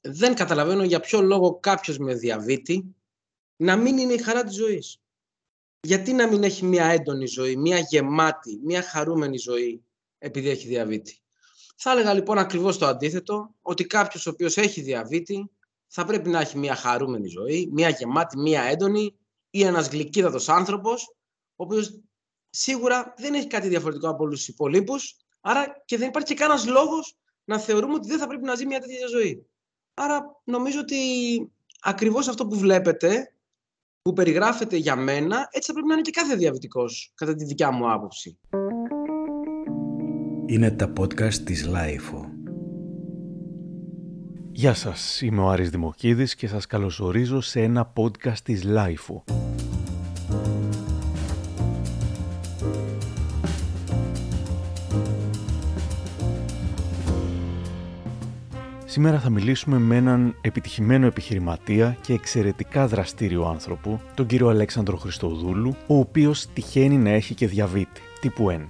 δεν καταλαβαίνω για ποιο λόγο κάποιος με διαβήτη να μην είναι η χαρά της ζωής. Γιατί να μην έχει μια έντονη ζωή, μια γεμάτη, μια χαρούμενη ζωή επειδή έχει διαβήτη. Θα έλεγα λοιπόν ακριβώς το αντίθετο, ότι κάποιος ο οποίος έχει διαβήτη θα πρέπει να έχει μια χαρούμενη ζωή, μια γεμάτη, μια έντονη, ή ένας γλυκύδατος άνθρωπος, ο οποίος σίγουρα δεν έχει κάτι διαφορετικό από όλους τους υπολείπους, άρα και δεν υπάρχει και κανένας λόγος να θεωρούμε ότι δεν θα πρέπει να ζει μια τέτοια ζωή. Άρα νομίζω ότι ακριβώς αυτό που βλέπετε, που περιγράφεται για μένα, έτσι θα πρέπει να είναι και κάθε διαβητικός, κατά τη δικιά μου άποψη. Είναι τα podcast της LIFO. Γεια σας, είμαι ο Άρης Δημοκήδης και σας καλωσορίζω σε ένα podcast της LIFO. Σήμερα θα μιλήσουμε με έναν επιτυχημένο επιχειρηματία και εξαιρετικά δραστήριο άνθρωπο, τον κύριο Αλέξανδρο Χριστοδούλου, ο οποίος τυχαίνει να έχει και διαβήτη, τύπου 1.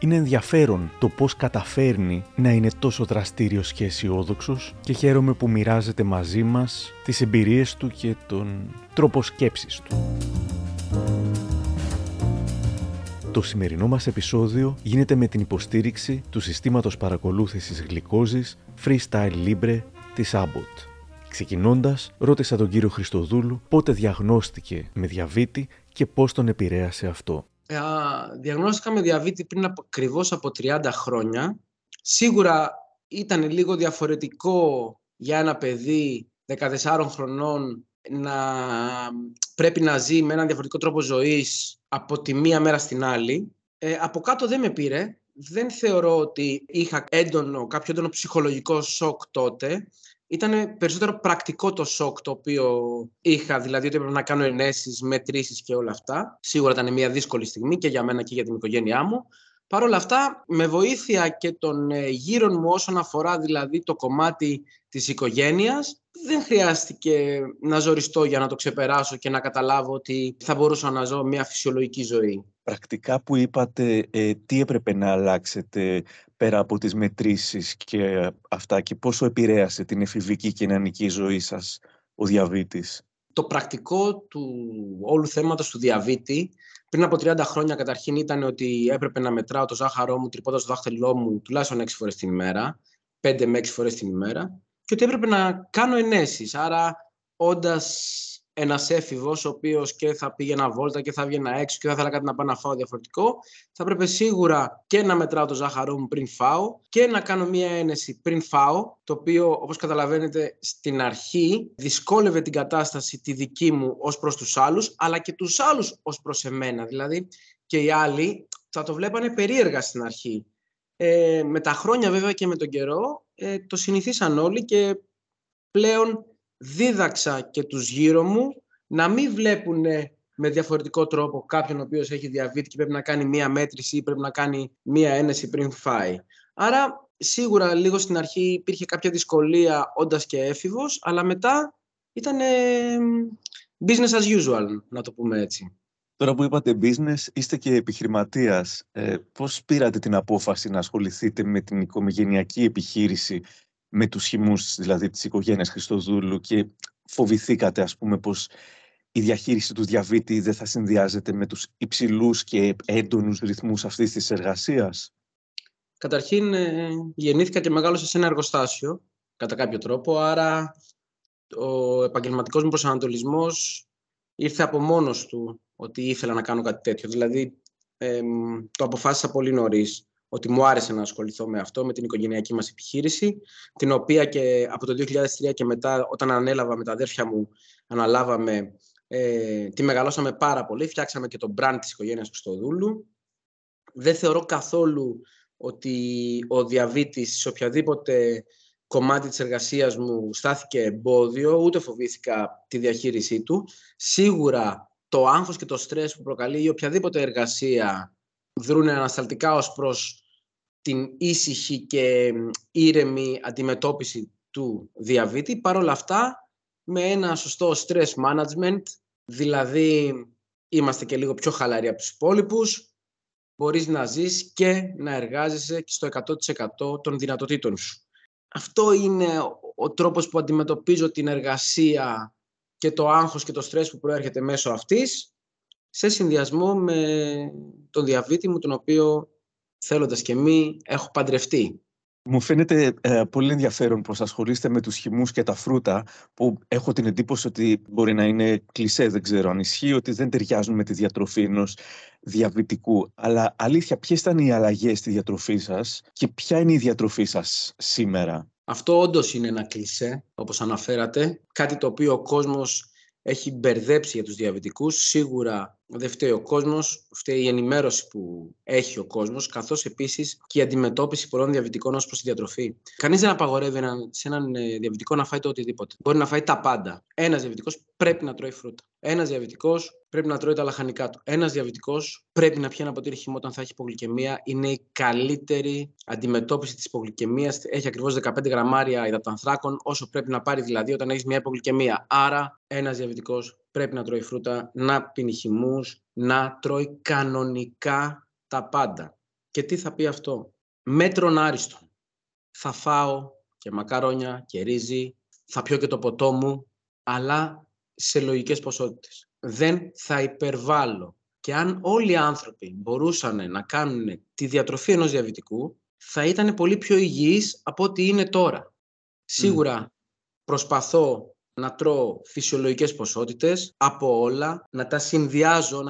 Είναι ενδιαφέρον το πώς καταφέρνει να είναι τόσο δραστήριος και αισιόδοξος και χαίρομαι που μοιράζεται μαζί μας τις εμπειρίες του και τον τρόπο σκέψης του. Το σημερινό μας επεισόδιο γίνεται με την υποστήριξη του συστήματος παρακολούθησης γλυκόζης FreeStyle Libre της Abbott. Ξεκινώντας, ρώτησα τον κύριο Χριστοδούλου πότε διαγνώστηκε με διαβήτη και πώς τον επηρέασε αυτό. Διαγνώστηκα με διαβήτη πριν ακριβώς από 30 χρόνια. Σίγουρα ήταν λίγο διαφορετικό για ένα παιδί 14 χρονών να πρέπει να ζει με έναν διαφορετικό τρόπο ζωής από τη μία μέρα στην άλλη. Από κάτω δεν με πήρε. Δεν θεωρώ ότι είχα κάποιο έντονο ψυχολογικό σοκ τότε. Ήταν περισσότερο πρακτικό το σοκ το οποίο είχα, δηλαδή ότι έπρεπε να κάνω ενέσεις, μετρήσεις και όλα αυτά. Σίγουρα ήταν μια δύσκολη στιγμή και για μένα και για την οικογένειά μου. Παρ' όλα αυτά, με βοήθεια και των γύρων μου όσον αφορά δηλαδή το κομμάτι της οικογένειας, δεν χρειάστηκε να ζοριστώ για να το ξεπεράσω και να καταλάβω ότι θα μπορούσα να ζω μια φυσιολογική ζωή. Πρακτικά που είπατε, τι έπρεπε να αλλάξετε πέρα από τις μετρήσεις και αυτά και πόσο επηρέασε την εφηβική και νεανική ζωή σας ο διαβήτης? Το πρακτικό του όλου θέματος του διαβήτη πριν από 30 χρόνια καταρχήν ήταν ότι έπρεπε να μετράω το ζάχαρό μου τρυπώντας το δάχτυλό μου τουλάχιστον 6 φορές την ημέρα, 5 με 6 φορές την ημέρα, και ότι έπρεπε να κάνω ενέσεις. Άρα όντας ένας έφηβος ο οποίος και θα πήγαινα βόλτα και θα βγαίνα έξω και θα ήθελα κάτι να πάω να φάω διαφορετικό, θα έπρεπε σίγουρα και να μετράω το ζάχαρό μου πριν φάω και να κάνω μία ένεση πριν φάω, το οποίο όπως καταλαβαίνετε στην αρχή δυσκόλευε την κατάσταση τη δική μου ως προς τους άλλους, αλλά και τους άλλους ως προς εμένα. Δηλαδή και οι άλλοι θα το βλέπανε περίεργα στην αρχή. Με τα χρόνια βέβαια και με τον καιρό το συνηθίσαν όλοι και πλέον δίδαξα και τους γύρω μου να μην βλέπουν με διαφορετικό τρόπο κάποιον ο οποίος έχει διαβήτη και πρέπει να κάνει μία μέτρηση ή πρέπει να κάνει μία ένεση πριν φάει. Άρα σίγουρα λίγο στην αρχή υπήρχε κάποια δυσκολία όντας και έφηβος, αλλά μετά ήταν business as usual, να το πούμε έτσι. Τώρα που είπατε business, είστε και επιχειρηματίας. Πώς πήρατε την απόφαση να ασχοληθείτε με την οικογενειακή επιχείρηση, με τους χυμούς δηλαδή της οικογένειας Χριστοδούλου, και φοβηθήκατε ας πούμε πως η διαχείριση του διαβήτη δεν θα συνδυάζεται με τους υψηλούς και έντονους ρυθμούς αυτής της εργασίας? Καταρχήν γεννήθηκα και μεγάλωσα σε ένα εργοστάσιο κατά κάποιο τρόπο, άρα ο επαγγελματικός μου προσανατολισμός ήρθε από μόνος του ότι ήθελα να κάνω κάτι τέτοιο. Δηλαδή το αποφάσισα πολύ νωρίς ότι μου άρεσε να ασχοληθώ με αυτό, με την οικογενειακή μας επιχείρηση, την οποία και από το 2003 και μετά, όταν ανέλαβα με τα αδέρφια μου, αναλάβαμε, τη μεγαλώσαμε πάρα πολύ, φτιάξαμε και το brand της οικογένειας Χριστοδούλου. Δεν θεωρώ καθόλου ότι ο διαβήτης σε οποιαδήποτε κομμάτι της εργασίας μου στάθηκε εμπόδιο, ούτε φοβήθηκα τη διαχείρισή του. Σίγουρα το άγχος και το στρες που προκαλεί ή οποιαδήποτε εργασία δρούν ανασταλτικά ως προς την ήσυχη και ήρεμη αντιμετώπιση του διαβήτη. Παρ' όλα αυτά, με ένα σωστό stress management, δηλαδή είμαστε και λίγο πιο χαλαροί από τους υπόλοιπους, μπορείς να ζεις και να εργάζεσαι και στο 100% των δυνατοτήτων σου. Αυτό είναι ο τρόπος που αντιμετωπίζω την εργασία και το άγχος και το στρες που προέρχεται μέσω αυτής, σε συνδυασμό με τον διαβήτη μου, τον οποίο θέλοντας και μη έχω παντρευτεί. Μου φαίνεται πολύ ενδιαφέρον πως ασχολείστε με τους χυμούς και τα φρούτα, που έχω την εντύπωση ότι μπορεί να είναι κλισέ, δεν ξέρω αν ισχύει, ότι δεν ταιριάζουν με τη διατροφή ενός διαβητικού. Αλλά αλήθεια, ποιες ήταν οι αλλαγές στη διατροφή σας και ποια είναι η διατροφή σας σήμερα? Αυτό όντως είναι ένα κλισέ, όπως αναφέρατε. Κάτι το οποίο ο κόσμος έχει μπερδέψει για τους διαβητικούς. Σίγουρα δεν φταίει ο κόσμος, φταίει η ενημέρωση που έχει ο κόσμος, καθώς επίσης και η αντιμετώπιση πολλών διαβητικών ως προς τη διατροφή. Κανείς δεν απαγορεύει σε έναν διαβητικό να φάει το οτιδήποτε. Μπορεί να φάει τα πάντα. Ένας διαβητικός πρέπει να τρώει φρούτα. Ένας διαβητικός πρέπει να τρώει τα λαχανικά του. Ένας διαβητικός πρέπει να πιει ένα ποτήρι χυμό όταν θα έχει υπογλυκαιμία. Είναι η καλύτερη αντιμετώπιση της υπογλυκαιμίας. Έχει ακριβώς 15 γραμμάρια υδατανθράκων, όσο πρέπει να πάρει δηλαδή όταν έχεις μια υπογλυκαιμία. Άρα, ένας διαβητικός πρέπει να τρώει φρούτα, να πίνει χυμούς, να τρώει κανονικά τα πάντα. Και τι θα πει αυτό? Μέτρον άριστον. Θα φάω και μακαρόνια και ρύζι, θα πιω και το ποτό μου, αλλά σε λογικές ποσότητες. Δεν θα υπερβάλλω. Και αν όλοι οι άνθρωποι μπορούσαν να κάνουν τη διατροφή ενός διαβητικού, θα ήταν πολύ πιο υγιείς από ό,τι είναι τώρα. Σίγουρα προσπαθώ να τρώω φυσιολογικές ποσότητες από όλα, να τα συνδυάζω,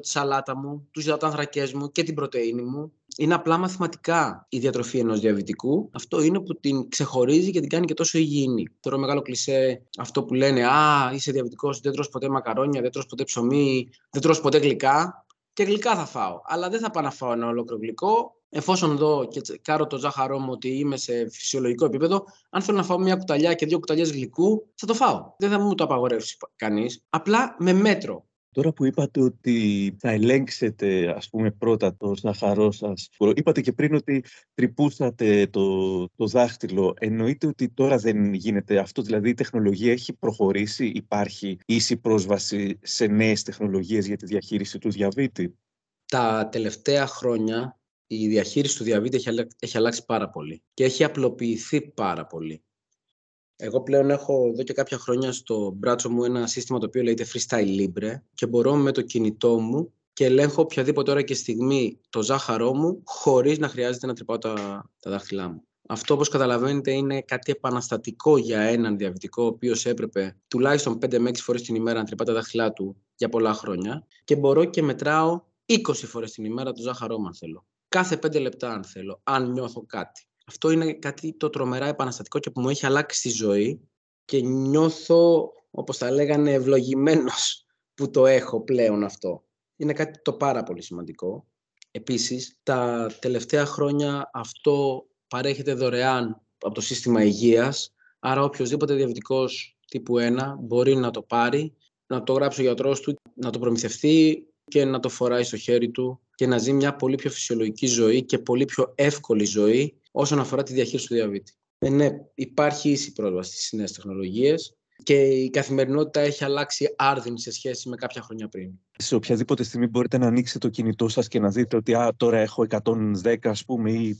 τη σαλάτα μου, τους υδατάνθρακές μου και την πρωτεΐνη μου. Είναι απλά μαθηματικά η διατροφή ενός διαβητικού. Αυτό είναι που την ξεχωρίζει και την κάνει και τόσο υγιεινή. Τώρα μεγάλο κλισέ αυτό που λένε «Α, είσαι διαβητικός, δεν τρως ποτέ μακαρόνια, δεν τρως ποτέ ψωμί, δεν τρως ποτέ γλυκά». Και γλυκά θα φάω, αλλά δεν θα πάω να φάω ένα ολόκληρο γλυκό. Εφόσον δω και τσεκάρω το ζάχαρό μου ότι είμαι σε φυσιολογικό επίπεδο, αν θέλω να φάω μια κουταλιά και 2 κουταλιές γλυκού, θα το φάω. Δεν θα μου το απαγορεύσει κανείς. Απλά με μέτρο. Τώρα που είπατε ότι θα ελέγξετε, ας πούμε, πρώτα το ζάχαρό σας, είπατε και πριν ότι τρυπούσατε το δάχτυλο. Εννοείται ότι τώρα δεν γίνεται αυτό? Δηλαδή η τεχνολογία έχει προχωρήσει, υπάρχει ίση πρόσβαση σε νέες τεχνολογίες για τη διαχείριση του διαβήτη? Τα τελευταία χρόνια η διαχείριση του διαβήτη έχει αλλάξει πάρα πολύ και έχει απλοποιηθεί πάρα πολύ. Εγώ πλέον έχω εδώ και κάποια χρόνια στο μπράτσο μου ένα σύστημα το οποίο λέγεται FreeStyle Libre και μπορώ με το κινητό μου και ελέγχω οποιαδήποτε ώρα και στιγμή το ζάχαρό μου χωρίς να χρειάζεται να τρυπάω τα δάχτυλά μου. Αυτό, όπως καταλαβαίνετε, είναι κάτι επαναστατικό για έναν διαβητικό ο οποίος έπρεπε τουλάχιστον 5 με 6 φορές την ημέρα να τρυπά τα δάχτυλά του για πολλά χρόνια, και μπορώ και μετράω 20 φορές την ημέρα το ζάχαρό μου αν θέλω. Κάθε 5 λεπτά αν θέλω, αν νιώθω κάτι. Αυτό είναι κάτι το τρομερά επαναστατικό και που μου έχει αλλάξει τη ζωή και νιώθω, όπως τα λέγανε, ευλογημένος που το έχω πλέον αυτό. Είναι κάτι το πάρα πολύ σημαντικό. Επίσης, τα τελευταία χρόνια αυτό παρέχεται δωρεάν από το σύστημα υγείας, άρα οποιοδήποτε διαβητικός τύπου 1 μπορεί να το πάρει, να το γράψει ο γιατρός του, να το προμηθευτεί και να το φοράει στο χέρι του και να ζει μια πολύ πιο φυσιολογική ζωή και πολύ πιο εύκολη ζωή όσον αφορά τη διαχείριση του διαβήτη. Ναι, υπάρχει ίση πρόσβαση στις νέες τεχνολογίες και η καθημερινότητα έχει αλλάξει άρδιν σε σχέση με κάποια χρόνια πριν. Σε οποιαδήποτε στιγμή μπορείτε να ανοίξετε το κινητό σας και να δείτε ότι τώρα έχω 110, ας πούμε, ή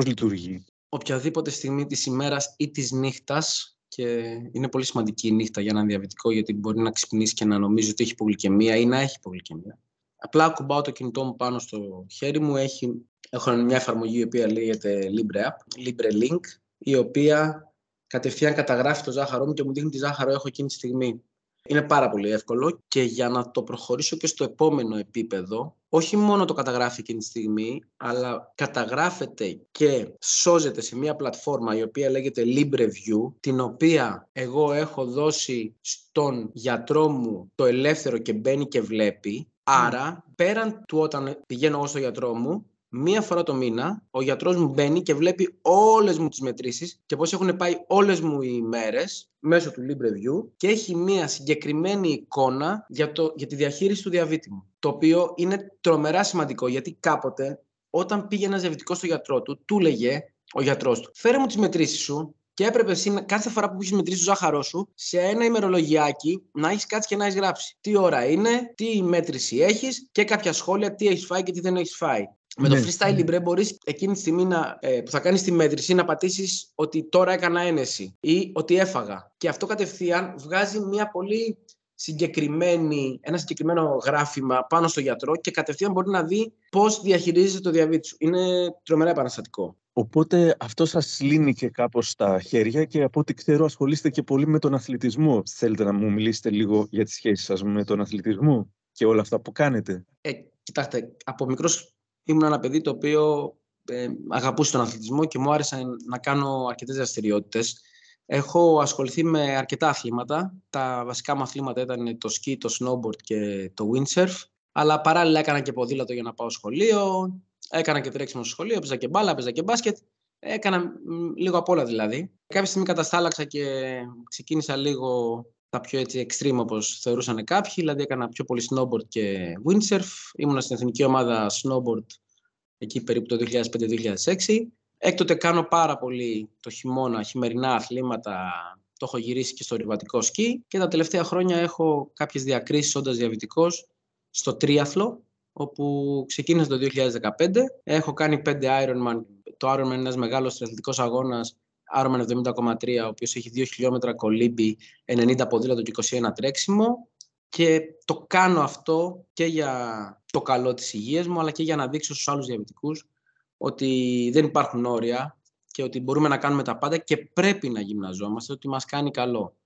πώς λειτουργεί. Οποιαδήποτε στιγμή της ημέρας ή της νύχτας, και είναι πολύ σημαντική η νύχτα για έναν διαβητικό, γιατί μπορεί να ξυπνήσει και να νομίζει ότι έχει υπογλυκαιμία ή να έχει υπογλυκαιμία. Απλά ακουμπάω το κινητό μου πάνω στο χέρι μου. Έχω μια εφαρμογή η οποία λέγεται Libre App, Libre Link, η οποία κατευθείαν καταγράφει το ζάχαρό μου και μου δείχνει τι ζάχαρο έχω εκείνη τη στιγμή. Είναι πάρα πολύ εύκολο και για να το προχωρήσω και στο επόμενο επίπεδο, όχι μόνο το καταγράφει εκείνη τη στιγμή, αλλά καταγράφεται και σώζεται σε μια πλατφόρμα η οποία λέγεται LibreView, την οποία εγώ έχω δώσει στον γιατρό μου το ελεύθερο και μπαίνει και βλέπει. Άρα, πέραν του όταν πηγαίνω εγώ στο γιατρό μου, μία φορά το μήνα ο γιατρός μου μπαίνει και βλέπει όλες μου τις μετρήσεις και πώς έχουν πάει όλες μου οι ημέρες μέσω του LibreView και έχει μία συγκεκριμένη εικόνα για τη διαχείριση του διαβήτη μου. Το οποίο είναι τρομερά σημαντικό, γιατί κάποτε όταν πήγε ένας διαβητικός στο γιατρό του, του λέγε ο γιατρός του «Φέρε μου τις μετρήσεις σου». Και έπρεπε εσύ κάθε φορά που έχεις μετρήσει το ζάχαρό σου, σε ένα ημερολογιάκι να έχεις κάτσει και να έχεις γράψει τι ώρα είναι, τι μέτρηση έχεις και κάποια σχόλια, τι έχεις φάει και τι δεν έχεις φάει. Με το freestyle libre μπορείς εκείνη τη στιγμή που θα κάνεις τη μέτρηση να πατήσεις ότι τώρα έκανα ένεση ή ότι έφαγα. Και αυτό κατευθείαν βγάζει μια πολύ ένα συγκεκριμένο γράφημα πάνω στο γιατρό και κατευθείαν μπορεί να δει πώς διαχειρίζεται το διαβήτη σου. Είναι τρομερά επαναστατικό. Οπότε αυτό σας λύνει και κάπως τα χέρια και από ό,τι ξέρω ασχολείστε και πολύ με τον αθλητισμό. Θέλετε να μου μιλήσετε λίγο για τη σχέση σας με τον αθλητισμό και όλα αυτά που κάνετε? Κοιτάξτε, από μικρός ήμουν ένα παιδί το οποίο αγαπούσε τον αθλητισμό και μου άρεσε να κάνω αρκετές δραστηριότητες. Έχω ασχοληθεί με αρκετά αθλήματα. Τα βασικά μου αθλήματα ήταν το σκι, το snowboard και το windsurf. Αλλά παράλληλα έκανα και ποδήλατο για να πάω σχολείο. Έκανα και τρέξιμο στο σχολείο, έπαιζα και μπάλα, παίζα και μπάσκετ. Έκανα λίγο απ' όλα δηλαδή. Κάποια στιγμή καταστάλαξα και ξεκίνησα λίγο τα πιο έτσι extreme όπως θεωρούσαν κάποιοι. Δηλαδή έκανα πιο πολύ snowboard και windsurf. Ήμουνα στην εθνική ομάδα snowboard εκεί περίπου το 2005-2006. Έκτοτε κάνω πάρα πολύ το χειμώνα, χειμερινά αθλήματα, το έχω γυρίσει και στο ρηβατικό σκι και τα τελευταία χρόνια έχω κάποιες διακρίσεις όντας διαβητικός στο τρίαθλο, όπου ξεκίνησα το 2015. Έχω κάνει 5 Iron Man. Το Iron Man είναι ένας μεγάλος αθλητικός αγώνας, Iron Man 70,3, ο οποίος έχει 2 χιλιόμετρα κολύμπι, 90 ποδήλατο και 21 τρέξιμο. Και το κάνω αυτό και για το καλό της υγείας μου, αλλά και για να δείξω στους άλλους διαβητικούς ότι δεν υπάρχουν όρια και ότι μπορούμε να κάνουμε τα πάντα και πρέπει να γυμναζόμαστε, ότι μας κάνει καλό.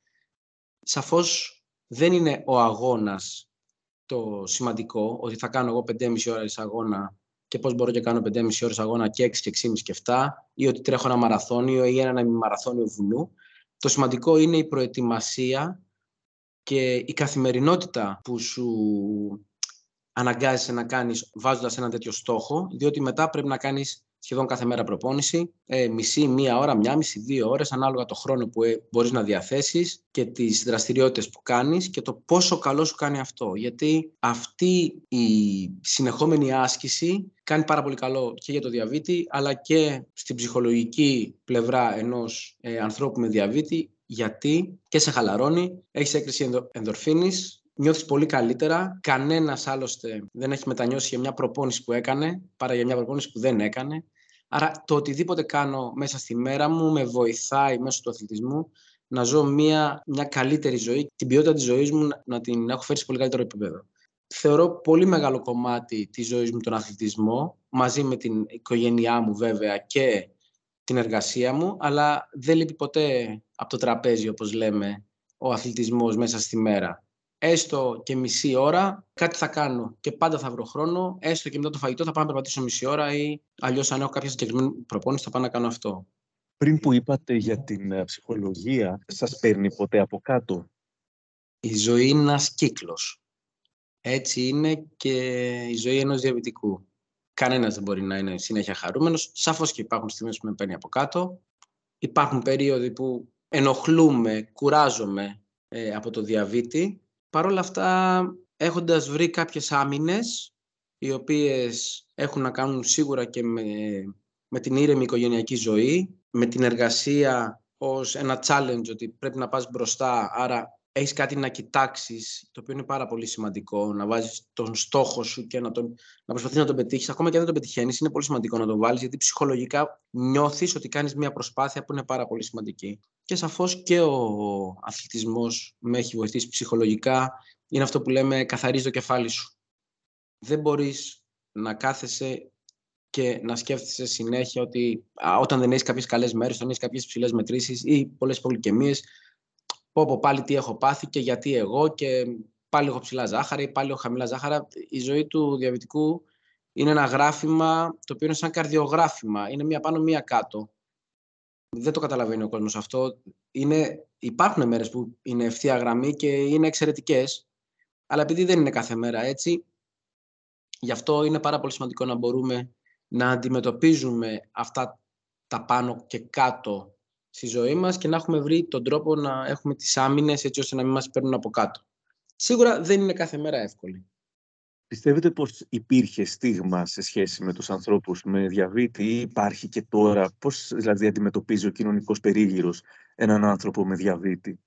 Σαφώς δεν είναι ο αγώνας το σημαντικό, ότι θα κάνω εγώ 5,5 ώρες αγώνα και πώς μπορώ και κάνω 5,5 ώρες αγώνα και 6 και 6,5 και 7 ή ότι τρέχω ένα μαραθώνιο ή ένα μαραθώνιο βουνού. Το σημαντικό είναι η προετοιμασία και η καθημερινότητα που σου αναγκάζεσαι να κάνεις βάζοντας ένα τέτοιο στόχο, διότι μετά πρέπει να κάνεις σχεδόν κάθε μέρα προπόνηση, μισή, μία ώρα, μία μισή, δύο ώρες, ανάλογα το χρόνο που μπορείς να διαθέσεις και τις δραστηριότητες που κάνεις και το πόσο καλό σου κάνει αυτό. Γιατί αυτή η συνεχόμενη άσκηση κάνει πάρα πολύ καλό και για το διαβήτη, αλλά και στην ψυχολογική πλευρά ενός ανθρώπου με διαβήτη, γιατί και σε χαλαρώνει, έχεις έκρηση ενδορφίνης, νιώθεις πολύ καλύτερα. Κανένας άλλωστε δεν έχει μετανιώσει για μια προπόνηση που έκανε παρά για μια προπόνηση που δεν έκανε. Άρα το οτιδήποτε κάνω μέσα στη μέρα μου με βοηθάει μέσω του αθλητισμού να ζω μια καλύτερη ζωή, την ποιότητα της ζωής μου να την έχω φέρει σε πολύ καλύτερο επίπεδο. Θεωρώ πολύ μεγάλο κομμάτι της ζωής μου τον αθλητισμό, μαζί με την οικογένειά μου βέβαια και την εργασία μου, αλλά δεν λείπει ποτέ από το τραπέζι, όπως λέμε, ο αθλητισμός μέσα στη μέρα. Έστω και μισή ώρα, κάτι θα κάνω και πάντα θα βρω χρόνο. Έστω και μετά το φαγητό, θα πάω να περπατήσω μισή ώρα ή αλλιώς, αν έχω κάποια συγκεκριμένη προπόνηση, θα πάω να κάνω αυτό. Πριν που είπατε για την ψυχολογία, σας παίρνει ποτέ από κάτω? Η ζωή είναι ένας κύκλος. Έτσι είναι και η ζωή ενός διαβητικού. Κανένας δεν μπορεί να είναι συνέχεια χαρούμενος. Σαφώς και υπάρχουν στιγμές που με παίρνει από κάτω. Υπάρχουν περίοδοι που ενοχλούμε, κουράζομαι από το διαβήτη. Παρ' όλα αυτά, έχοντας βρει κάποιες άμυνες, οι οποίες έχουν να κάνουν σίγουρα και με την ήρεμη οικογενειακή ζωή, με την εργασία ως ένα challenge, ότι πρέπει να πας μπροστά, άρα έχεις κάτι να κοιτάξεις, το οποίο είναι πάρα πολύ σημαντικό, να βάζεις τον στόχο σου και να προσπαθείς να τον πετύχεις. Ακόμα και αν δεν τον πετυχαίνεις, είναι πολύ σημαντικό να τον βάλεις, γιατί ψυχολογικά νιώθεις ότι κάνεις μια προσπάθεια που είναι πάρα πολύ σημαντική. Και σαφώς και ο αθλητισμός με έχει βοηθήσει ψυχολογικά. Είναι αυτό που λέμε καθαρίζει το κεφάλι σου. Δεν μπορείς να κάθεσαι και να σκέφτεσαι συνέχεια ότι όταν δεν έχεις κάποιες καλές μέρες, όταν έχεις κάποιες ψηλές μετρήσεις ή πολλές πολυκαιμίες, πω πάλι τι έχω πάθει και γιατί εγώ και πάλι έχω ψηλά ζάχαρα ή πάλι έχω χαμηλά ζάχαρα. Η ζωή του διαβητικού είναι ένα γράφημα το οποίο είναι σαν καρδιογράφημα. Είναι μία πάνω, μία κάτω. Δεν το καταλαβαίνει ο κόσμος αυτό. Υπάρχουν μέρες που είναι ευθεία γραμμή και είναι εξαιρετικές, αλλά επειδή δεν είναι κάθε μέρα έτσι, γι' αυτό είναι πάρα πολύ σημαντικό να μπορούμε να αντιμετωπίζουμε αυτά τα πάνω και κάτω στη ζωή μας και να έχουμε βρει τον τρόπο να έχουμε τις άμυνες έτσι ώστε να μην μας παίρνουν από κάτω. Σίγουρα δεν είναι κάθε μέρα εύκολη. Πιστεύετε πως υπήρχε στίγμα σε σχέση με τους ανθρώπους με διαβήτη ή υπάρχει και τώρα? Πώς δηλαδή αντιμετωπίζει ο κοινωνικός περίγυρος έναν άνθρωπο με διαβήτη?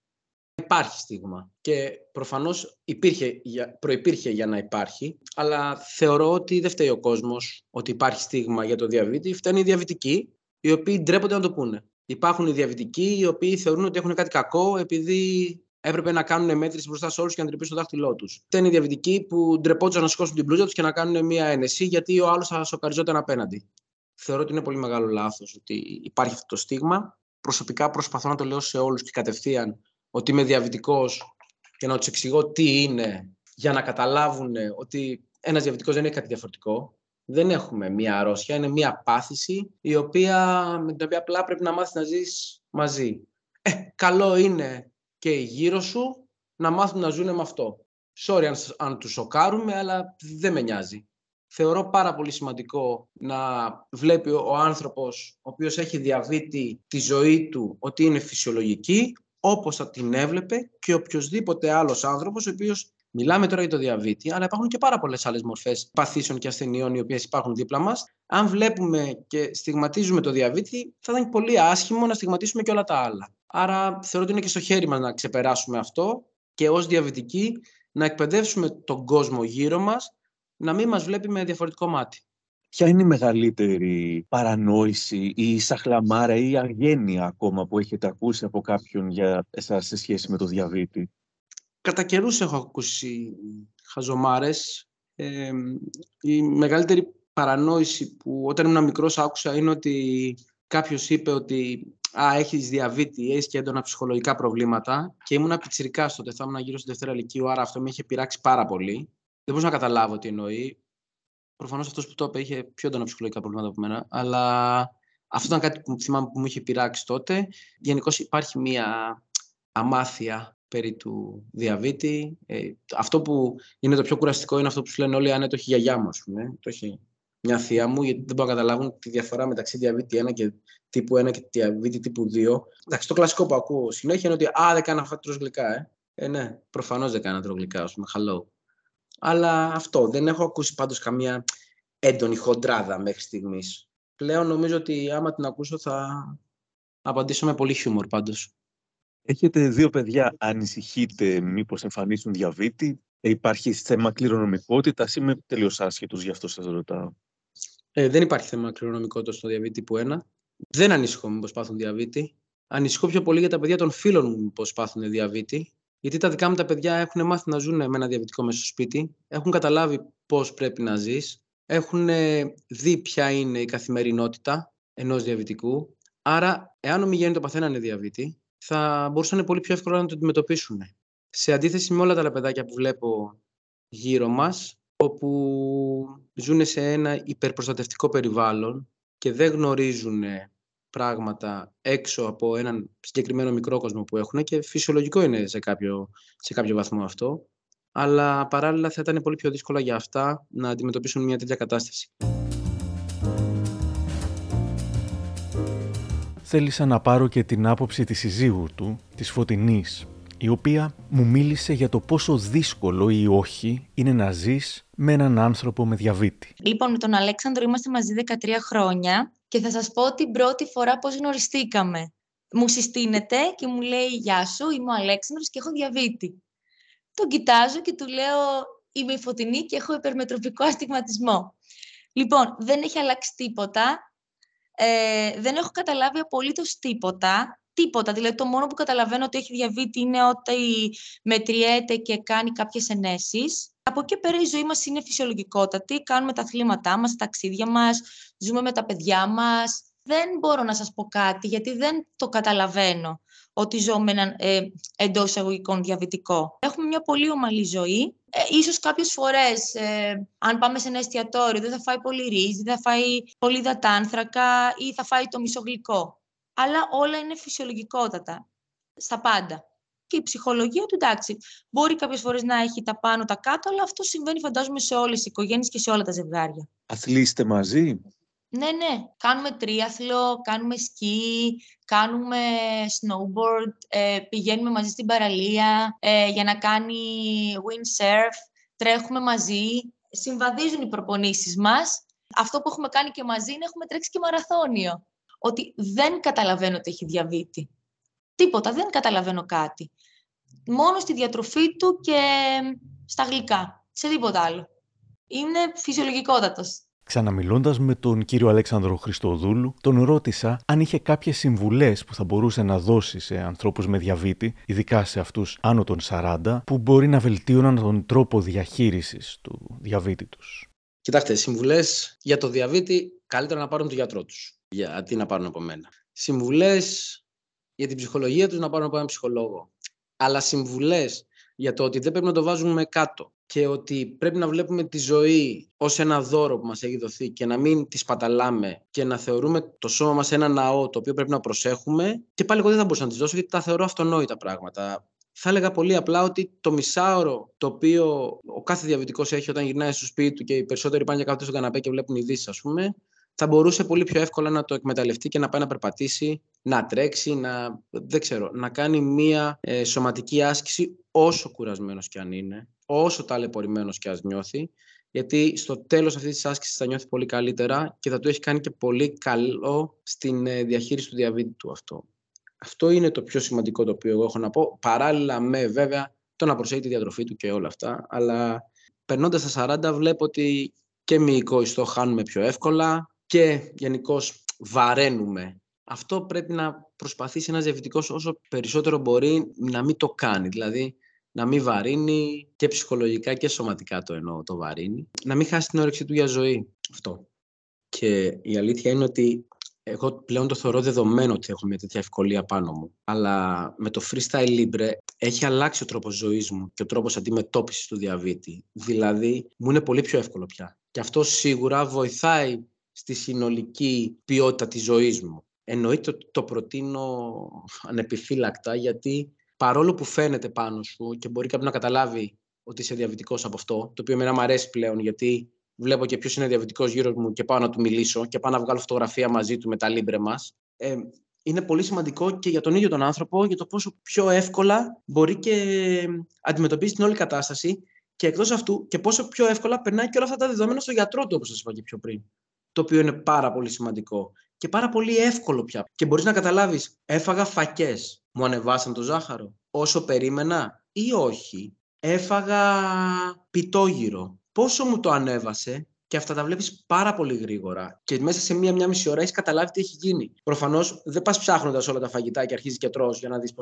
υπάρχει στίγμα και προφανώς προϋπήρχε για να υπάρχει, αλλά θεωρώ ότι δεν φταίει ο κόσμος ότι υπάρχει στίγμα για το διαβήτη. Φταίνουν οι διαβητικοί, οι οποίοι ντρέπονται να το πούνε. Υπάρχουν οι διαβητικοί, οι οποίοι θεωρούν ότι έχουν κάτι κακό επειδή έπρεπε να κάνουν μέτρηση μπροστά σε όλους και να τρυπήσουν το δάχτυλό τους. Φταίνουν οι διαβητικοί που ντρεπόντουσαν να σηκώσουν την πλούζα τους και να κάνουν μία ένεση γιατί ο άλλος θα σοκαριζόταν απέναντι. Θεωρώ ότι είναι πολύ μεγάλο λάθος ότι υπάρχει αυτό το στίγμα. Προσωπικά προσπαθώ να το λέω σε όλους και κατευθείαν ότι είμαι διαβητικός και να τους εξηγώ τι είναι για να καταλάβουν ότι ένας διαβητικός δεν είναι κάτι διαφορετικό. Δεν έχουμε μία αρρώστια, είναι μία πάθηση με την οποία απλά πρέπει να μάθεις να ζεις μαζί. Καλό είναι και οι γύρω σου να μάθουν να ζουν με αυτό. Sorry αν τους σοκάρουμε, αλλά δεν με νοιάζει. Θεωρώ πάρα πολύ σημαντικό να βλέπει ο άνθρωπος ο οποίος έχει διαβήτη τη ζωή του ότι είναι φυσιολογική, όπως θα την έβλεπε και οποιοδήποτε άλλος άνθρωπος ο οποίος... Μιλάμε τώρα για το διαβήτη, αλλά υπάρχουν και πάρα πολλές άλλες μορφές παθήσεων και ασθενειών οι οποίες υπάρχουν δίπλα μας. Αν βλέπουμε και στιγματίζουμε το διαβήτη, θα ήταν πολύ άσχημο να στιγματίσουμε και όλα τα άλλα. Άρα θεωρώ ότι είναι και στο χέρι μας να ξεπεράσουμε αυτό και ως διαβητικοί να εκπαιδεύσουμε τον κόσμο γύρω μας να μην μας βλέπει με διαφορετικό μάτι. Ποια είναι η μεγαλύτερη παρανόηση ή σαχλαμάρα ή αγένεια ακόμα που έχετε ακούσει από κάποιον για εσάς σε σχέση με το διαβήτη? Κατά καιρούς έχω ακούσει χαζομάρες. Η μεγαλύτερη παρανόηση που όταν ήμουν μικρός άκουσα είναι ότι κάποιος είπε ότι έχεις διαβήτη, έχεις και έντονα ψυχολογικά προβλήματα. Και ήμουν πιτσιρικάς τότε, θα ήμουν γύρω στη Δευτέρα Λυκείου, άρα αυτό με είχε πειράξει πάρα πολύ. Δεν μπορούσα να καταλάβω τι εννοεί. Προφανώς αυτός που το είπε είχε πιο έντονα ψυχολογικά προβλήματα από μένα, αλλά αυτό ήταν κάτι που θυμάμαι που μου είχε πειράξει τότε. Γενικώς υπάρχει μία αμάθεια περί του διαβήτη. Αυτό που είναι το πιο κουραστικό είναι αυτό που σου λένε όλοι, αν το έχει η γιαγιά μου, ας πούμε, το έχει μια θεία μου, γιατί δεν μπορούν να καταλάβουν τη διαφορά μεταξύ διαβήτη 1 και τύπου 1 και διαβήτη τύπου 2. Εντάξει, το κλασικό που ακούω συνέχεια είναι ότι δεν κάνω αυτά, τρώω γλυκά. Ναι, προφανώς δεν κάνω γλυκά, ας πούμε, hello. Αλλά αυτό, δεν έχω ακούσει πάντως καμία έντονη χοντράδα μέχρι στιγμής. Πλέον νομίζω ότι άμα την ακούσω θα απαντήσω με πολύ χιούμορ πάντως. Έχετε δύο παιδιά, ανησυχείτε μήπως εμφανίσουν διαβήτη? Υπάρχει θέμα κληρονομικότητας? Είμαι τελείως άσχετος, γι' αυτό σας ρωτάω. Δεν υπάρχει θέμα κληρονομικότητας στο διαβήτη που ένα. Δεν ανησυχώ μήπως πάθουν διαβήτη. Ανησυχώ πιο πολύ για τα παιδιά των φίλων μου μήπως πάθουν διαβήτη. Γιατί τα δικά μου τα παιδιά έχουν μάθει να ζουν με ένα διαβητικό μέσα στο σπίτι. Έχουν καταλάβει πώς πρέπει να ζεις. Έχουν δει ποια είναι η καθημερινότητα ενός διαβητικού. Άρα, εάν ομιγένει το παθαίνανε διαβήτη, θα μπορούσαν πολύ πιο εύκολα να το αντιμετωπίσουν. Σε αντίθεση με όλα τα άλλα παιδάκια που βλέπω γύρω μας, όπου ζουν σε ένα υπερπροστατευτικό περιβάλλον και δεν γνωρίζουν πράγματα έξω από έναν συγκεκριμένο μικρό κόσμο που έχουν, και φυσιολογικό είναι σε κάποιο βαθμό αυτό, αλλά παράλληλα θα ήταν πολύ πιο δύσκολα για αυτά να αντιμετωπίσουν μια τέτοια κατάσταση. Θέλησα να πάρω και την άποψη της συζύγου του, της Φωτεινής, η οποία μου μίλησε για το πόσο δύσκολο ή όχι είναι να ζεις με έναν άνθρωπο με διαβήτη. Λοιπόν, με τον Αλέξανδρο είμαστε μαζί 13 χρόνια και θα σας πω την πρώτη φορά πώς γνωριστήκαμε. Μου συστήνεται και μου λέει «Γεια σου, είμαι ο Αλέξανδρος και έχω διαβήτη». Τον κοιτάζω και του λέω «Είμαι η Φωτεινή και έχω υπερμετροπικό αστιγματισμό». Λοιπόν, δεν έχει αλλάξει τίποτα. Δεν έχω καταλάβει απολύτως τίποτα. Δηλαδή το μόνο που καταλαβαίνω ότι έχει διαβήτη είναι ότι μετριέται και κάνει κάποιες ενέσεις. Από εκεί πέρα η ζωή μας είναι φυσιολογικότατη. Κάνουμε τα αθλήματά μας, τα ταξίδια μας, ζούμε με τα παιδιά μας. Δεν μπορώ να σας πω κάτι γιατί δεν το καταλαβαίνω ότι ζω με έναν εντός εισαγωγικών διαβητικό. Έχουμε μια πολύ ομαλή ζωή. Ίσως κάποιες φορές, αν πάμε σε ένα εστιατόριο, δεν θα φάει πολύ ρύζι, δεν θα φάει πολύ υδατάνθρακα ή θα φάει το μισό γλυκό. Αλλά όλα είναι φυσιολογικότατα, στα πάντα. Και η ψυχολογία του, εντάξει, μπορεί κάποιες φορές να έχει τα πάνω, τα κάτω, αλλά αυτό συμβαίνει, φαντάζομαι, σε όλες τις οικογένειες και σε όλα τα ζευγάρια. Αθλείστε μαζί? Ναι. Κάνουμε τρίαθλο, κάνουμε σκι, κάνουμε snowboard, πηγαίνουμε μαζί στην παραλία για να κάνει windsurf, τρέχουμε μαζί. Συμβαδίζουν οι προπονήσεις μας. Αυτό που έχουμε κάνει και μαζί είναι έχουμε τρέξει και μαραθώνιο. Ότι δεν καταλαβαίνω ότι έχει διαβήτη. Τίποτα, δεν καταλαβαίνω κάτι. μόνο στη διατροφή του και στα γλυκά, σε τίποτα άλλο. Είναι φυσιολογικότατος. Ξαναμιλώντας με τον κύριο Αλέξανδρο Χριστοδούλου, τον ρώτησα αν είχε κάποιες συμβουλές που θα μπορούσε να δώσει σε ανθρώπους με διαβήτη, ειδικά σε αυτούς άνω των 40, που μπορεί να βελτίωναν τον τρόπο διαχείρισης του διαβήτη τους. Κοιτάξτε, συμβουλές για το διαβήτη καλύτερα να πάρουν τον γιατρό τους, γιατί να πάρουν από μένα. Συμβουλές για την ψυχολογία τους να πάρουν από έναν ψυχολόγο. Αλλά συμβουλές για το ότι δεν πρέπει να το βάζουμε κάτω και ότι πρέπει να βλέπουμε τη ζωή ως ένα δώρο που μας έχει δοθεί και να μην τη σπαταλάμε και να θεωρούμε το σώμα μας ένα ναό το οποίο πρέπει να προσέχουμε. Και πάλι εγώ δεν θα μπορούσα να τις δώσω γιατί τα θεωρώ αυτονόητα πράγματα. Θα έλεγα πολύ απλά ότι το μισάωρο το οποίο ο κάθε διαβητικός έχει όταν γυρνάει στο σπίτι του και οι περισσότεροι πάνε και κάθονται στον καναπέ και βλέπουν ειδήσεις, ας πούμε, θα μπορούσε πολύ πιο εύκολα να το εκμεταλλευτεί και να πάει να περπατήσει, να τρέξει, να κάνει μία σωματική άσκηση όσο κουρασμένος κι αν είναι, όσο ταλαιπωρημένος κι ας νιώθει, γιατί στο τέλος αυτής της άσκησης θα νιώθει πολύ καλύτερα και θα του έχει κάνει και πολύ καλό στην διαχείριση του διαβήτη του αυτό. Αυτό είναι το πιο σημαντικό το οποίο εγώ έχω να πω, παράλληλα με βέβαια το να προσέχει τη διατροφή του και όλα αυτά, αλλά περνώντας τα 40 βλέπω ότι και μυϊκό ιστό χάνουμε πιο εύκολα και γενικώς βαραίνουμε. Αυτό πρέπει να προσπαθήσει ένας διαβητικός όσο περισσότερο μπορεί να μην το κάνει. Δηλαδή να μην βαρύνει και ψυχολογικά και σωματικά το εννοώ το βαρύνει. Να μην χάσει την όρεξή του για ζωή. Αυτό. Και η αλήθεια είναι ότι εγώ πλέον το θεωρώ δεδομένο ότι έχω μια τέτοια ευκολία πάνω μου. Αλλά με το freestyle libre έχει αλλάξει ο τρόπος ζωής μου και ο τρόπος αντιμετώπισης του διαβήτη. Δηλαδή μου είναι πολύ πιο εύκολο πια. Και αυτό σίγουρα βοηθάει στη συνολική ποιότητα της ζωής μου. Εννοείται ότι το προτείνω ανεπιφύλακτα, γιατί παρόλο που φαίνεται πάνω σου και μπορεί κάποιος να καταλάβει ότι είσαι διαβητικός από αυτό, το οποίο εμένα μου αρέσει πλέον, γιατί βλέπω και ποιος είναι διαβητικός γύρω μου και πάω να του μιλήσω και πάω να βγάλω φωτογραφία μαζί του με τα Libre μας. Είναι πολύ σημαντικό και για τον ίδιο τον άνθρωπο, για το πόσο πιο εύκολα μπορεί και αντιμετωπίζει την όλη κατάσταση. Και εκτός αυτού, και πόσο πιο εύκολα περνάει και όλα αυτά τα δεδομένα στο γιατρό του, όπως σας είπα και πιο πριν. Το οποίο είναι πάρα πολύ σημαντικό και πάρα πολύ εύκολο πια. Και μπορείς να καταλάβεις, έφαγα φακές, μου ανεβάσαν το ζάχαρο όσο περίμενα ή όχι. Έφαγα πιτόγυρο, πόσο μου το ανέβασε. Και αυτά τα βλέπεις πάρα πολύ γρήγορα. Και μέσα σε μία μισή ώρα έχεις καταλάβει τι έχει γίνει. Προφανώς δεν πας ψάχνοντας όλα τα φαγητά και αρχίζεις και τρως για να δεις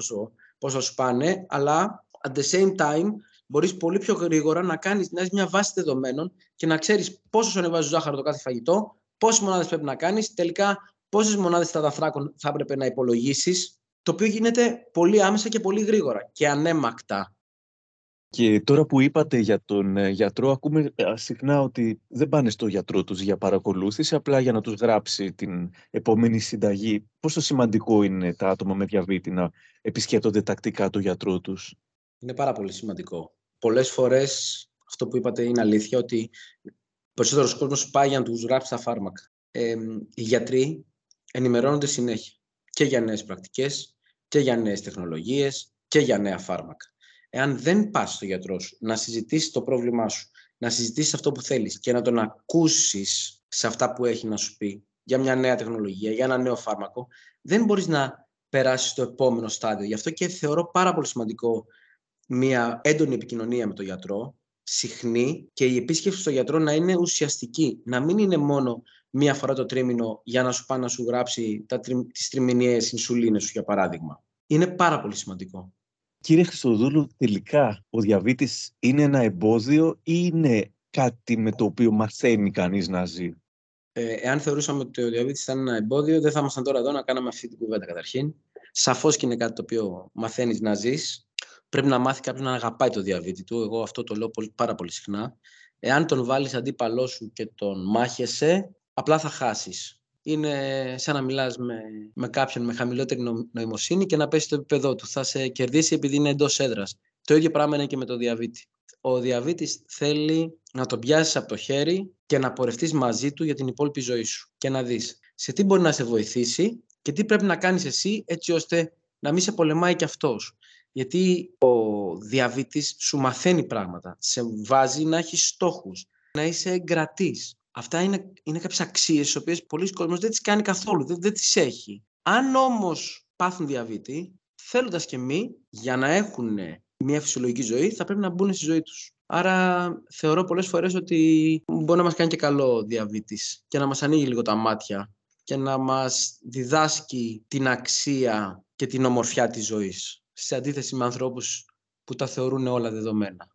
πόσο σου πάνε, αλλά at the same time. Μπορείς πολύ πιο γρήγορα να έχεις μια βάση δεδομένων και να ξέρεις πόσο σου ανεβάζει ζάχαρο το κάθε φαγητό, πόσες μονάδες πρέπει να κάνεις, τελικά πόσες μονάδες υδατανθράκων θα έπρεπε να υπολογίσεις, το οποίο γίνεται πολύ άμεσα και πολύ γρήγορα και ανέμακτα. Και τώρα που είπατε για τον γιατρό, ακούμε συχνά ότι δεν πάνε στο γιατρό τους για παρακολούθηση, απλά για να τους γράψει την επόμενη συνταγή. Πόσο σημαντικό είναι τα άτομα με διαβήτη να επισκέπτονται τακτικά το γιατρό τους? Είναι πάρα πολύ σημαντικό. Πολλές φορές αυτό που είπατε είναι αλήθεια, ότι ο περισσότερος κόσμος πάει για να τους γράψει τα φάρμακα. Οι γιατροί ενημερώνονται συνέχεια και για νέες πρακτικές και για νέες τεχνολογίες και για νέα φάρμακα. Εάν δεν πας στο γιατρό σου να συζητήσεις το πρόβλημά σου, να συζητήσεις αυτό που θέλεις και να τον ακούσεις σε αυτά που έχει να σου πει για μια νέα τεχνολογία, για ένα νέο φάρμακο, δεν μπορείς να περάσεις στο επόμενο στάδιο. Γι' αυτό και θεωρώ πάρα πολύ σημαντικό μια έντονη επικοινωνία με τον γιατρό, συχνή, και η επίσκεψη στον γιατρό να είναι ουσιαστική. Να μην είναι μόνο μία φορά το τρίμηνο για να σου πάει να σου γράψει τις τριμηνιαίες ινσουλίνες σου, για παράδειγμα. Είναι πάρα πολύ σημαντικό. Κύριε Χριστοδούλου, τελικά ο διαβήτης είναι ένα εμπόδιο ή είναι κάτι με το οποίο μαθαίνει κανείς να ζει? Εάν θεωρούσαμε ότι ο διαβήτης ήταν ένα εμπόδιο, δεν θα ήμασταν τώρα εδώ να κάναμε αυτή την κουβέντα καταρχήν. Σαφώς και είναι κάτι το οποίο μαθαίνεις να ζεις. Πρέπει να μάθει κάποιος να αγαπάει το διαβήτη του. Εγώ αυτό το λέω πάρα πολύ συχνά. Εάν τον βάλεις αντίπαλό σου και τον μάχεσαι, απλά θα χάσεις. Είναι σαν να μιλάς με κάποιον με χαμηλότερη νοημοσύνη και να πέσει στο επίπεδό του. Θα σε κερδίσει επειδή είναι εντός έδρας. Το ίδιο πράγμα είναι και με το διαβήτη. Ο διαβήτης θέλει να τον πιάσεις από το χέρι και να πορευτείς μαζί του για την υπόλοιπη ζωή σου. Και να δεις σε τι μπορεί να σε βοηθήσει και τι πρέπει να κάνεις εσύ έτσι ώστε να μην σε πολεμάει κι αυτός. Γιατί ο διαβήτης σου μαθαίνει πράγματα, σε βάζει να έχεις στόχους, να είσαι εγκρατής. Αυτά είναι κάποιες αξίες τις οποίες πολλοί κόσμος δεν τις κάνει καθόλου, δεν τις έχει. Αν όμως πάθουν διαβήτη, θέλοντας και μη, για να έχουν μια φυσιολογική ζωή, θα πρέπει να μπουν στη ζωή τους. Άρα θεωρώ πολλές φορές ότι μπορεί να μας κάνει και καλό διαβήτης και να μας ανοίγει λίγο τα μάτια και να μας διδάσκει την αξία και την ομορφιά της ζωής, σε αντίθεση με ανθρώπους που τα θεωρούν όλα δεδομένα.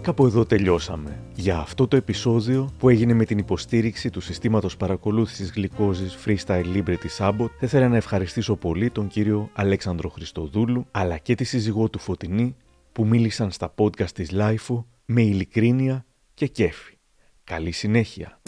Κάπου εδώ τελειώσαμε για αυτό το επεισόδιο που έγινε με την υποστήριξη του συστήματος παρακολούθησης γλυκόζης FreeStyle Libre της Abbott. Θα ήθελα να ευχαριστήσω πολύ τον κύριο Αλέξανδρο Χριστοδούλου αλλά και τη σύζυγό του Φωτεινή που μίλησαν στα podcast της LIFO με ειλικρίνεια και κέφι. Καλή συνέχεια!